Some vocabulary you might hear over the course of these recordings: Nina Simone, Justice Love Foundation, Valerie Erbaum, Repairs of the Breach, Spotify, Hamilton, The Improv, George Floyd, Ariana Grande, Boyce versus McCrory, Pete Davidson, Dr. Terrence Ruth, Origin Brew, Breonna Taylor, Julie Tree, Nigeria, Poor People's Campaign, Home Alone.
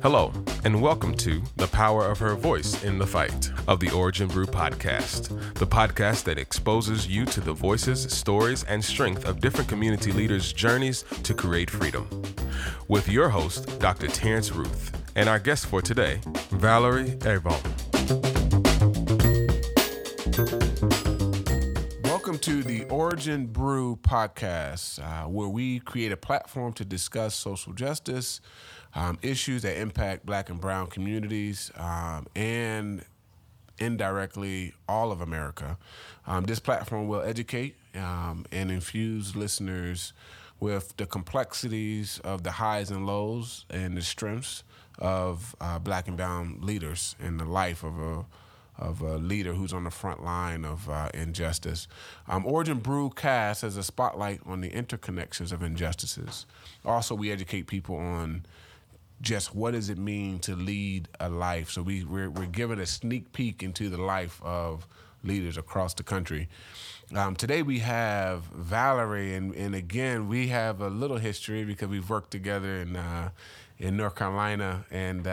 Hello, and welcome to The Power of Her Voice in the Fight of the Origin Brew podcast, the podcast that exposes you to the voices, stories, and strength of different community leaders' journeys to create freedom. With your host, Dr. Terrence Ruth, and our guest for today, Valerie Erbaum. Welcome to the Origin Brew podcast, where we create a platform to discuss social justice, issues that impact Black and brown communities, and indirectly all of America. This platform will educate and infuse listeners with the complexities of the highs and lows and the strengths of Black and brown leaders in the life of a leader who's on the front line of injustice. Origin Brew casts as a spotlight on the interconnections of injustices. Also, we educate people on just what does it mean to lead a life. So we're given a sneak peek into the life of leaders across the country. Today we have Valerie, and again, we have a little history because we've worked together in North Carolina, and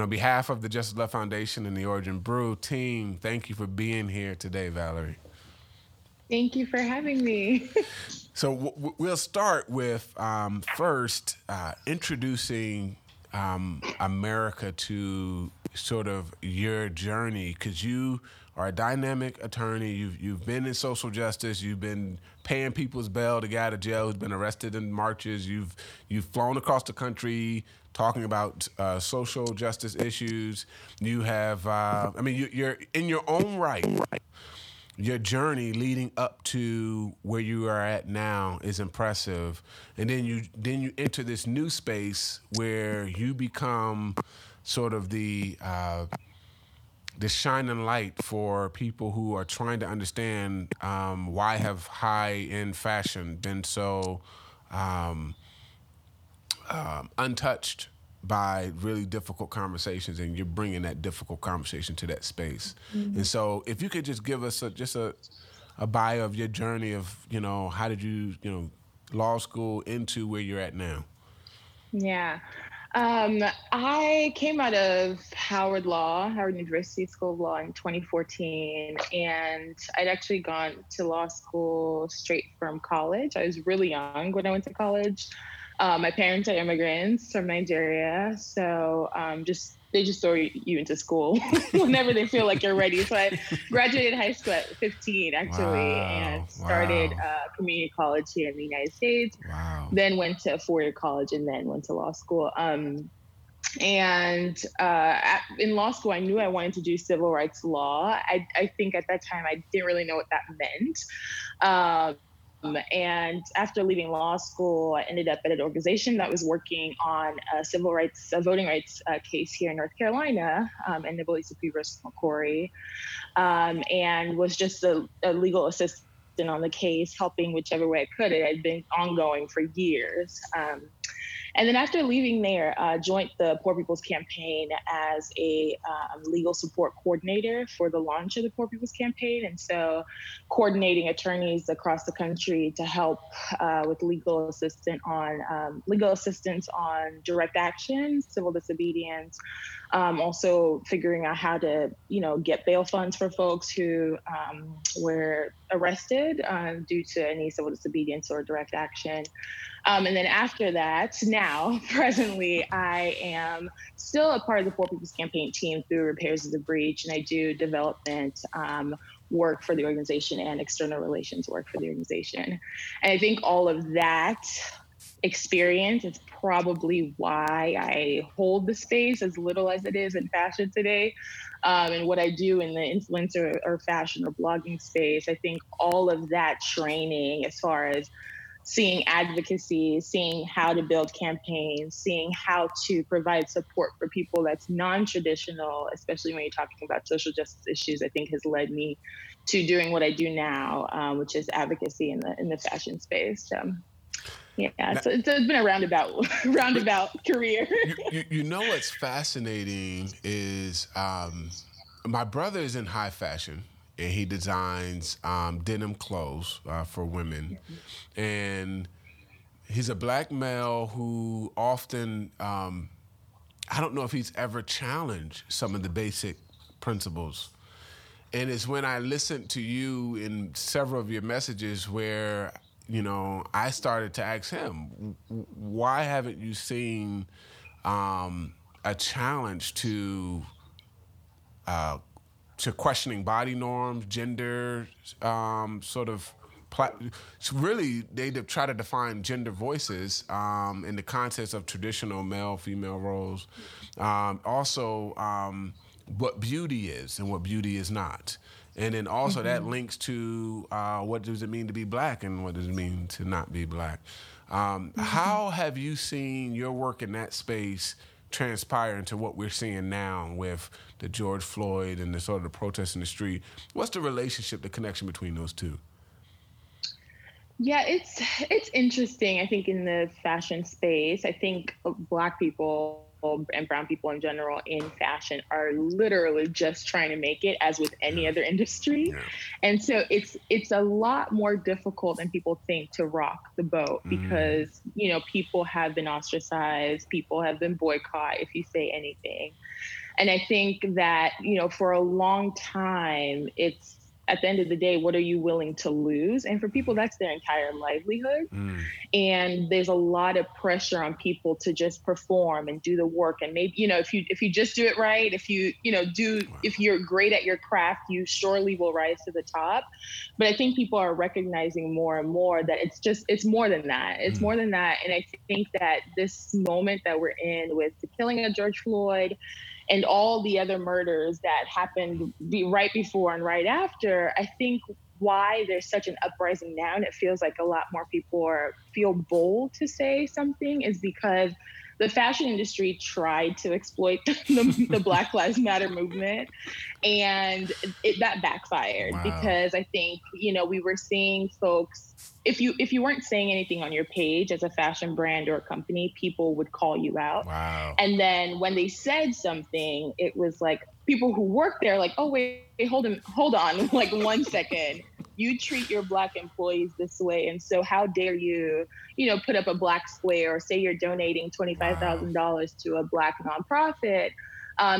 on behalf of the Justice Love Foundation and the Origin Brew team, thank you for being here today, Valerie. Thank you for having me. So we'll start with first introducing America to sort of your journey, because you are a dynamic attorney. You've been in social justice. You've been paying people's bail to get out of jail who's been arrested in marches. You've flown across the country talking about social justice issues. You have, you're in your own right. Your journey leading up to where you are at now is impressive. And then you enter this new space where you become sort of the shining light for people who are trying to understand why have high-end fashion been so untouched by really difficult conversations, and you're bringing that difficult conversation to that space. Mm-hmm. And so if you could just give us a bio of your journey of, how did you law school into where you're at now? Yeah. I came out of Howard University School of Law in 2014, and I'd actually gone to law school straight from college. I was really young when I went to college. My parents are immigrants from Nigeria, so they just throw you into school whenever they feel like you're ready. So I graduated high school at 15, actually, and started community college here in the United States. Wow. Then went to a four-year college and then went to law school. In law school, I knew I wanted to do civil rights law. I think at that time I didn't really know what that meant. And after leaving law school, I ended up at an organization that was working on a voting rights case here in North Carolina, in the Boyce versus McCrory, and was just a legal assistant on the case, helping whichever way I could. It had been ongoing for years. And then after leaving there, joined the Poor People's Campaign as a legal support coordinator for the launch of the Poor People's Campaign. And so coordinating attorneys across the country to help with legal assistance on direct action, civil disobedience, also figuring out how to, get bail funds for folks who were arrested due to any civil disobedience or direct action. And then after that, now, presently, I am still a part of the Poor People's Campaign team through Repairs of the Breach, and I do development work for the organization and external relations work for the organization. And I think all of that experience is probably why I hold the space as little as it is in fashion today. And what I do in the influencer or fashion or blogging space, I think all of that training as far as seeing advocacy, seeing how to build campaigns, seeing how to provide support for people that's non-traditional, especially when you're talking about social justice issues, I think has led me to doing what I do now, which is advocacy in the fashion space. So it's been a roundabout career. You know what's fascinating is my brother is in high fashion. and he designs denim clothes for women. And he's a black male who often, I don't know if he's ever challenged some of the basic principles. And it's when I listened to you in several of your messages where, you know, I started to ask him, why haven't you seen a challenge to questioning body norms, gender, sort of... So really, they try to define gender voices in the context of traditional male-female roles. Also, what beauty is and what beauty is not. And then also that links to what does it mean to be black and what does it mean to not be black. How have you seen your work in that space transpire into what we're seeing now with the George Floyd and the sort of the protests in the street? What's the relationship, the connection between those two? Yeah, it's interesting. I think in the fashion space, I think Black people and brown people in general in fashion are literally just trying to make it, as with any other industry. Yeah. And so it's a lot more difficult than people think to rock the boat because, you know, people have been ostracized, people have been boycotted if you say anything. And I think that, you know, for a long time, it's, at the end of the day, what are you willing to lose? And for people, that's their entire livelihood. And there's a lot of pressure on people to just perform and do the work. And maybe, you know, if you just do it right, if you're great at your craft, you surely will rise to the top. But I think people are recognizing more and more that it's more than that. It's more than that. And I think that this moment that we're in with the killing of George Floyd and all the other murders that happened right before and right after, I think why there's such an uprising now, and it feels like a lot more people feel bold to say something, is because the fashion industry tried to exploit the Black Lives Matter movement, and that backfired. Wow. Because I think, you know, we were seeing folks, if you weren't saying anything on your page as a fashion brand or a company, people would call you out. Wow. And then when they said something, it was like people who work there, like, oh wait, hold on, like 1 second. You treat your Black employees this way, and so how dare you, you know, put up a Black square or say you're donating $25,000 to a Black nonprofit.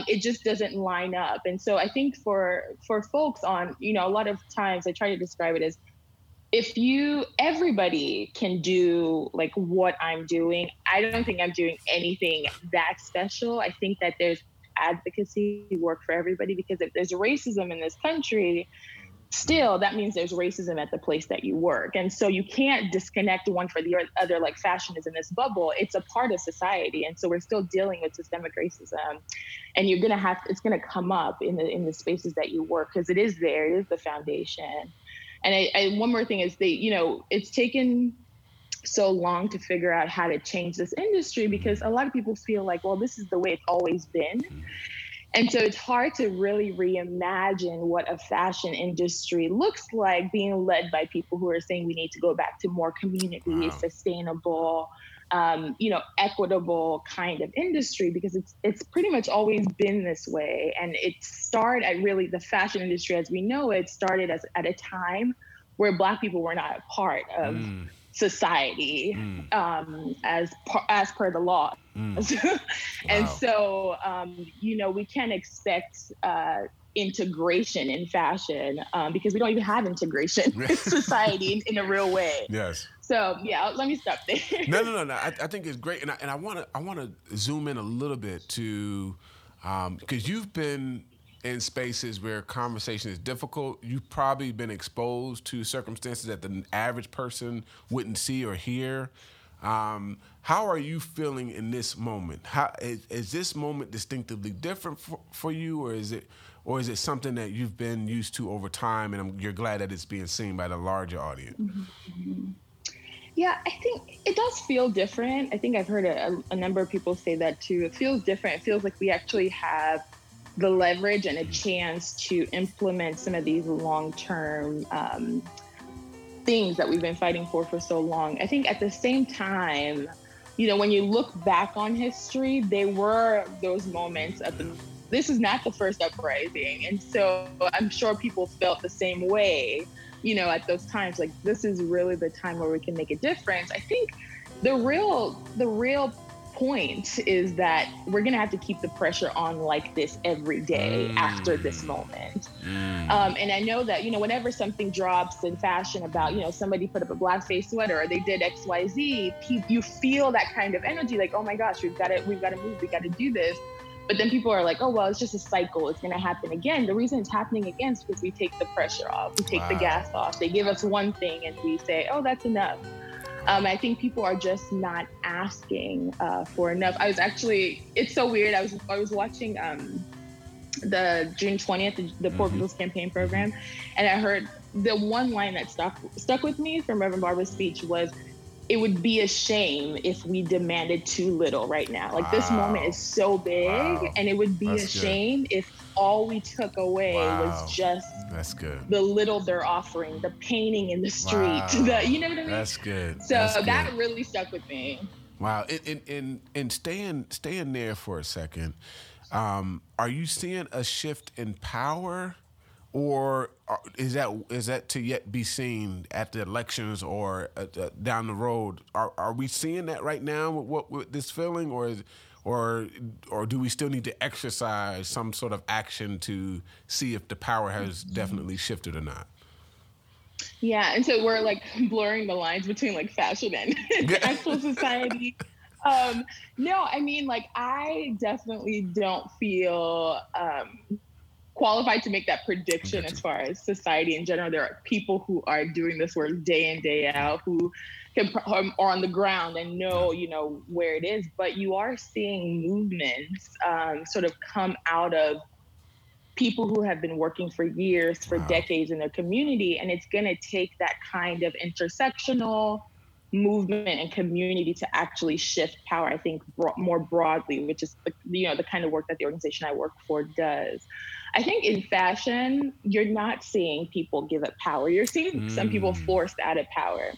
It just doesn't line up. And so I think for folks on, you know, a lot of times I try to describe it as, everybody can do like what I'm doing. I don't think I'm doing anything that special. I think that there's advocacy work for everybody, because if there's racism in this country, still, that means there's racism at the place that you work. And so you can't disconnect one for the other, like fashion is in this bubble. It's a part of society. And so we're still dealing with systemic racism. And it's going to come up in the spaces that you work, because it is there. It is the foundation. And I one more thing is it's taken so long to figure out how to change this industry, because a lot of people feel like, well, this is the way it's always been. And so it's hard to really reimagine what a fashion industry looks like being led by people who are saying we need to go back to more community, sustainable, equitable kind of industry, because it's pretty much always been this way. And the fashion industry as we know it started at a time where Black people were not a part of society as per the law. And wow. So, we can't expect integration in fashion because we don't even have integration in society in a real way. Yes. So, yeah, let me stop there. No. I think it's great. And I want to zoom in a little bit to, because you've been in spaces where conversation is difficult. You've probably been exposed to circumstances that the average person wouldn't see or hear. How are you feeling in this moment? How is this moment distinctively different for you, or is it something that you've been used to over time, and you're glad that it's being seen by the larger audience? Yeah, I think it does feel different. I think I've heard a number of people say that too. It feels different. It feels like we actually have the leverage and a chance to implement some of these long-term things that we've been fighting for so long. I think at the same time, you know, when you look back on history, there were those moments at the this is not the first uprising. And so I'm sure people felt the same way, you know, at those times, like, this is really the time where we can make a difference. I think the real point is that we're going to have to keep the pressure on like this every day after this moment. And I know that, you know, whenever something drops in fashion about, you know, somebody put up a blackface sweater or they did XYZ, you feel that kind of energy, like, oh my gosh, we've got to move, we got to do this. But then people are like, oh, well, it's just a cycle. It's going to happen again. The reason it's happening again is because we take the pressure off. We take the gas off. They give us one thing and we say, oh, that's enough. I think people are just not asking for enough. I was actually, it's so weird. I was watching the June 20th, the Poor People's Campaign program, and I heard the one line that stuck with me from Reverend Barbara's speech was, it would be a shame if we demanded too little right now. Like, this moment is so big, and it would be shame if all we took away was just the little they're offering, the painting in the street, the, you know what I mean? That's good. So that really stuck with me. Wow. And staying there for a second, are you seeing a shift in power? Or is that to yet be seen at the elections or down the road? Are we seeing that right now with this feeling, or do we still need to exercise some sort of action to see if the power has definitely shifted or not? Yeah, and so we're like blurring the lines between like fashion and actual society. No, I mean, like, I definitely don't feel qualified to make that prediction as far as society in general. There are people who are doing this work day in, day out, who are on the ground and know, you know, where it is. But you are seeing movements sort of come out of people who have been working for years, for decades in their community. And it's going to take that kind of intersectional movement and community to actually shift power, I think, more broadly, which is, you know, the kind of work that the organization I work for does. I think in fashion, you're not seeing people give up power. You're seeing some people forced out of power,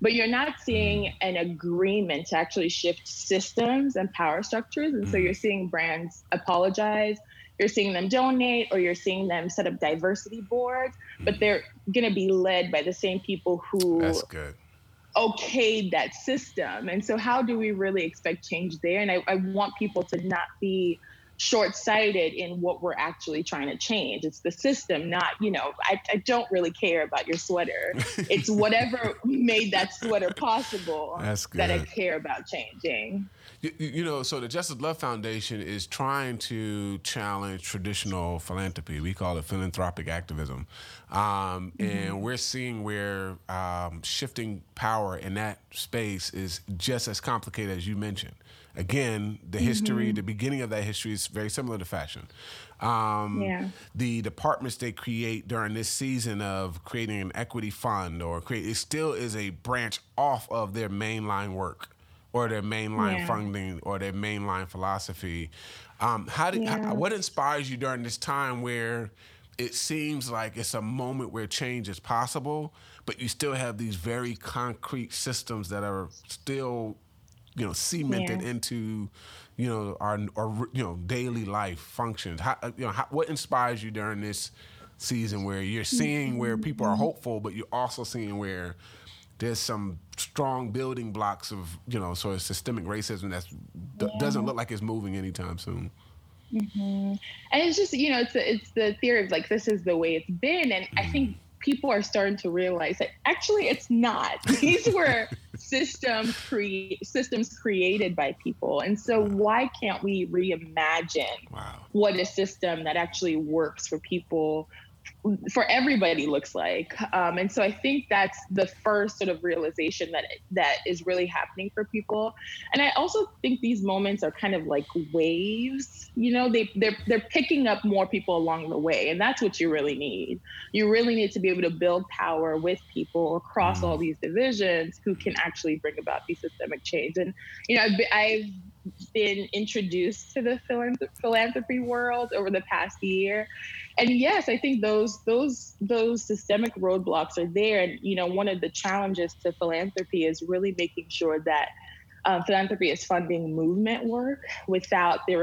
but you're not seeing an agreement to actually shift systems and power structures. And so you're seeing brands apologize, you're seeing them donate, or you're seeing them set up diversity boards, but they're going to be led by the same people who okayed that system. And so how do we really expect change there? And I want people to not be short-sighted in what we're actually trying to change. It's the system, not, you know, I don't really care about your sweater. It's whatever made that sweater possible that I care about changing. You know, so the Justice Love Foundation is trying to challenge traditional philanthropy. We call it philanthropic activism. And we're seeing where shifting power in that space is just as complicated as you mentioned. Again, the history, the beginning of that history is very similar to fashion. The departments they create during this season of creating an equity fund it still is a branch off of their mainline work or their mainline funding or their mainline philosophy. What inspires you during this time where it seems like it's a moment where change is possible, but you still have these very concrete systems that are still, you know, cemented into, you know, our you know, daily life functions? What inspires you during this season where you're seeing where people are hopeful, but you're also seeing where there's some strong building blocks of, you know, sort of systemic racism that doesn't look like it's moving anytime soon? And it's just, you know, it's the theory of like, this is the way it's been. And I think people are starting to realize that actually it's not. These were systems created by people. And so why can't we reimagine what a system that actually works for people, for everybody, looks like? And so I think that's the first sort of realization that is really happening for people. And I also think these moments are kind of like waves. You know, they're picking up more people along the way, and that's what you really need. You really need to be able to build power with people across all these divisions who can actually bring about these systemic change. And, you know, I've been introduced to the philanthropy world over the past year. And yes, I think those systemic roadblocks are there. And, you know, one of the challenges to philanthropy is really making sure that Philanthropy is funding movement work without the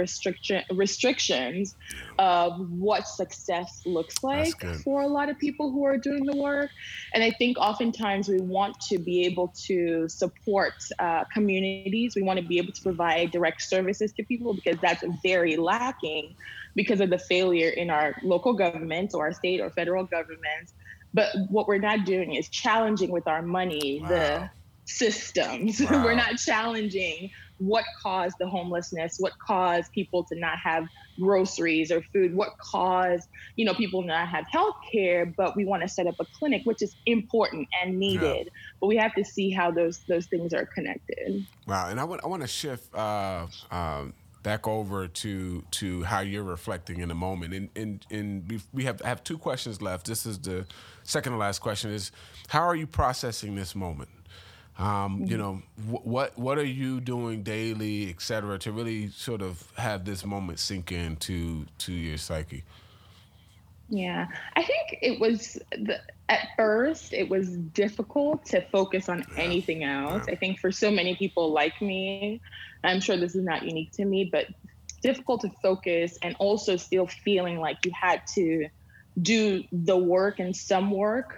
restrictions of what success looks like for a lot of people who are doing the work. And I think oftentimes we want to be able to support communities. We want to be able to provide direct services to people because that's very lacking because of the failure in our local governments or our state or federal governments. But what we're not doing is challenging with our money the systems. Wow. We're not challenging what caused the homelessness, what caused people to not have groceries or food, what caused, you know, people not have health care, but we want to set up a clinic, which is important and needed. Yeah. But we have to see how those things are connected. Wow. And I want to shift back over to how you're reflecting in a moment. And we have 2 questions left. This is the second to last question is, how are you processing this moment? You know, what are you doing daily, et cetera, to really sort of have this moment sink into to your psyche? Yeah, I think it was, at first, it was difficult to focus on anything else. Yeah. I think for so many people like me, I'm sure this is not unique to me, but difficult to focus and also still feeling like you had to do the work and some work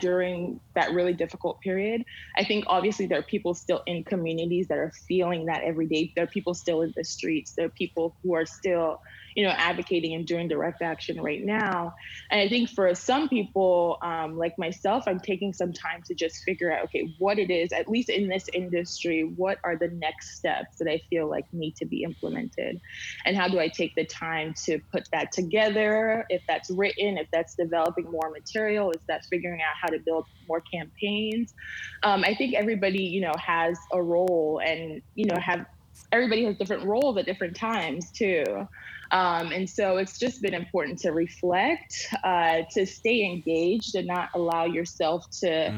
during that really difficult period. I think obviously there are people still in communities that are feeling that every day. There are people still in the streets. There are people who are still, you know, advocating and doing direct action right now. And I think for some people like myself, I'm taking some time to just figure out, okay, what it is, at least in this industry, what are the next steps that I feel like need to be implemented? And how do I take the time to put that together? If that's written, if that's developing more material, if that's figuring out how to build more campaigns. I think everybody, you know, has a role and, you know, everybody has different roles at different times too. And so it's just been important to reflect, to stay engaged and not allow yourself to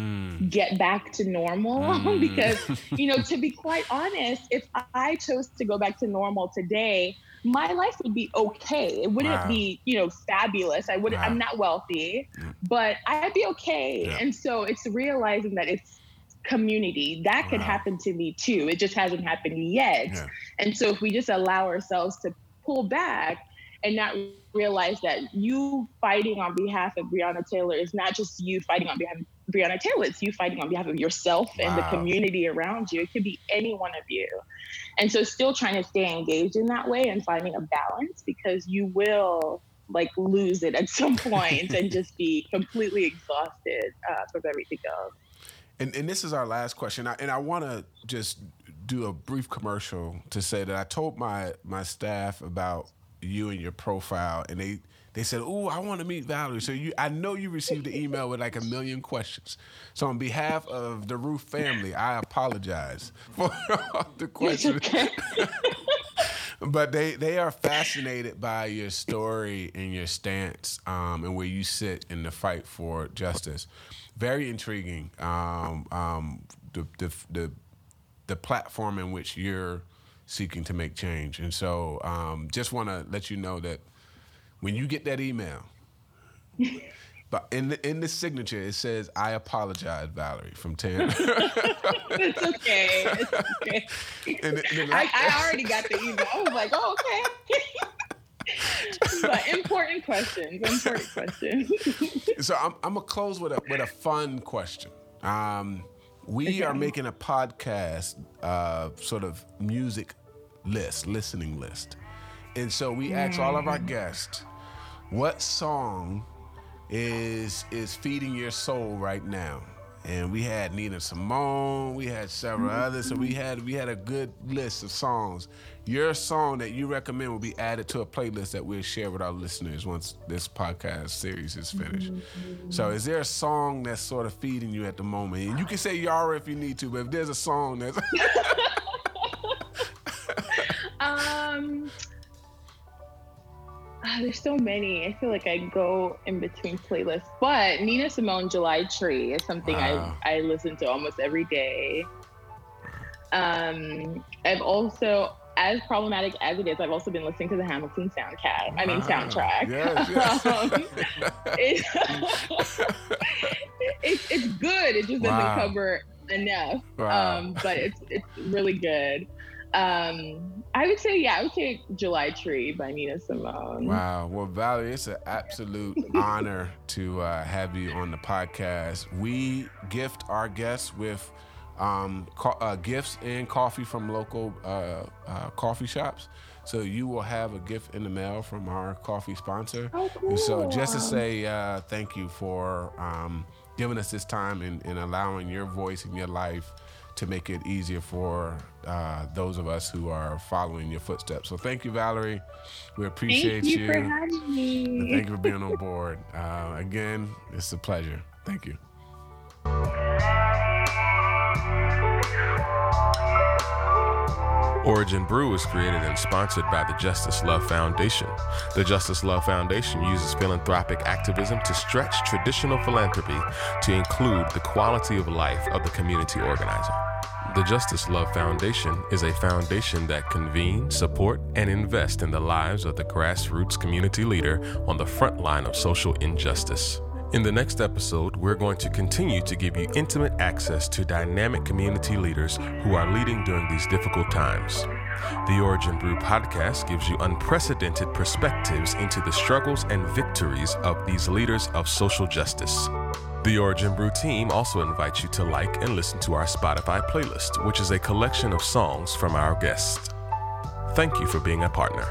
get back to normal. Because, you know, to be quite honest, if I chose to go back to normal today, my life would be okay. It wouldn't be, you know, fabulous. I'm not wealthy, but I'd be okay. Yeah. And so it's realizing that it's community that could happen to me too. It just hasn't happened yet. Yeah. And so if we just allow ourselves to pull back and not realize that you fighting on behalf of Breonna Taylor is not just you fighting on behalf of Breonna Taylor, it's you fighting on behalf of yourself and the community around you. It could be any one of you. And so still trying to stay engaged in that way and finding a balance, because you will like lose it at some point and just be completely exhausted from everything else. And this is our last question. I want to just do a brief commercial to say that I told my staff about you and your profile, and they said, "Oh, I want to meet Valerie." So I know you received an email with like a million questions. So on behalf of the Ruth family, I apologize for all the questions. But they are fascinated by your story and your stance and where you sit in the fight for justice. Very intriguing, the platform in which you're seeking to make change. And so just want to let you know that when you get that email, but in the signature, it says, "I apologize, Valerie, from Tam." It's okay. It's okay. I already got the email. I was like, oh, okay. But important questions. So I'm going to close with a fun question. We are making a podcast sort of music listening list. And so we ask all of our guests, what song is feeding your soul right now? And we had Nina Simone, we had several others, so we had a good list of songs. Your song that you recommend will be added to a playlist that we'll share with our listeners once this podcast series is finished. So is there a song that's sort of feeding you at the moment? And you can say Yara if you need to, but if there's a song that's... there's so many. I feel like I go in between playlists. But Nina Simone, "July Tree" is something I listen to almost every day. I've also, as problematic as it is, I've also been listening to the Hamilton soundtrack. Yes. It's good. It just doesn't cover enough. Wow. But it's really good. I would say Julie Tree by Nina Simone. Wow. Well, Valerie, it's an absolute honor to have you on the podcast. We gift our guests with gifts and coffee from local coffee shops. So you will have a gift in the mail from our coffee sponsor. Oh, cool. And so just to say thank you for giving us this time and allowing your voice in your life to make it easier for those of us who are following your footsteps. So thank you, Valerie. We appreciate you. Thank you for having me. And thank you for being on board. Again, it's a pleasure. Thank you. Origin Brew is created and sponsored by the Justice Love Foundation. The Justice Love Foundation uses philanthropic activism to stretch traditional philanthropy to include the quality of life of the community organizer. The Justice Love Foundation is a foundation that convenes, support, and invests in the lives of the grassroots community leader on the front line of social injustice. In the next episode, we're going to continue to give you intimate access to dynamic community leaders who are leading during these difficult times. The Origin Brew podcast gives you unprecedented perspectives into the struggles and victories of these leaders of social justice. The Origin Brew team also invites you to like and listen to our Spotify playlist, which is a collection of songs from our guests. Thank you for being a partner.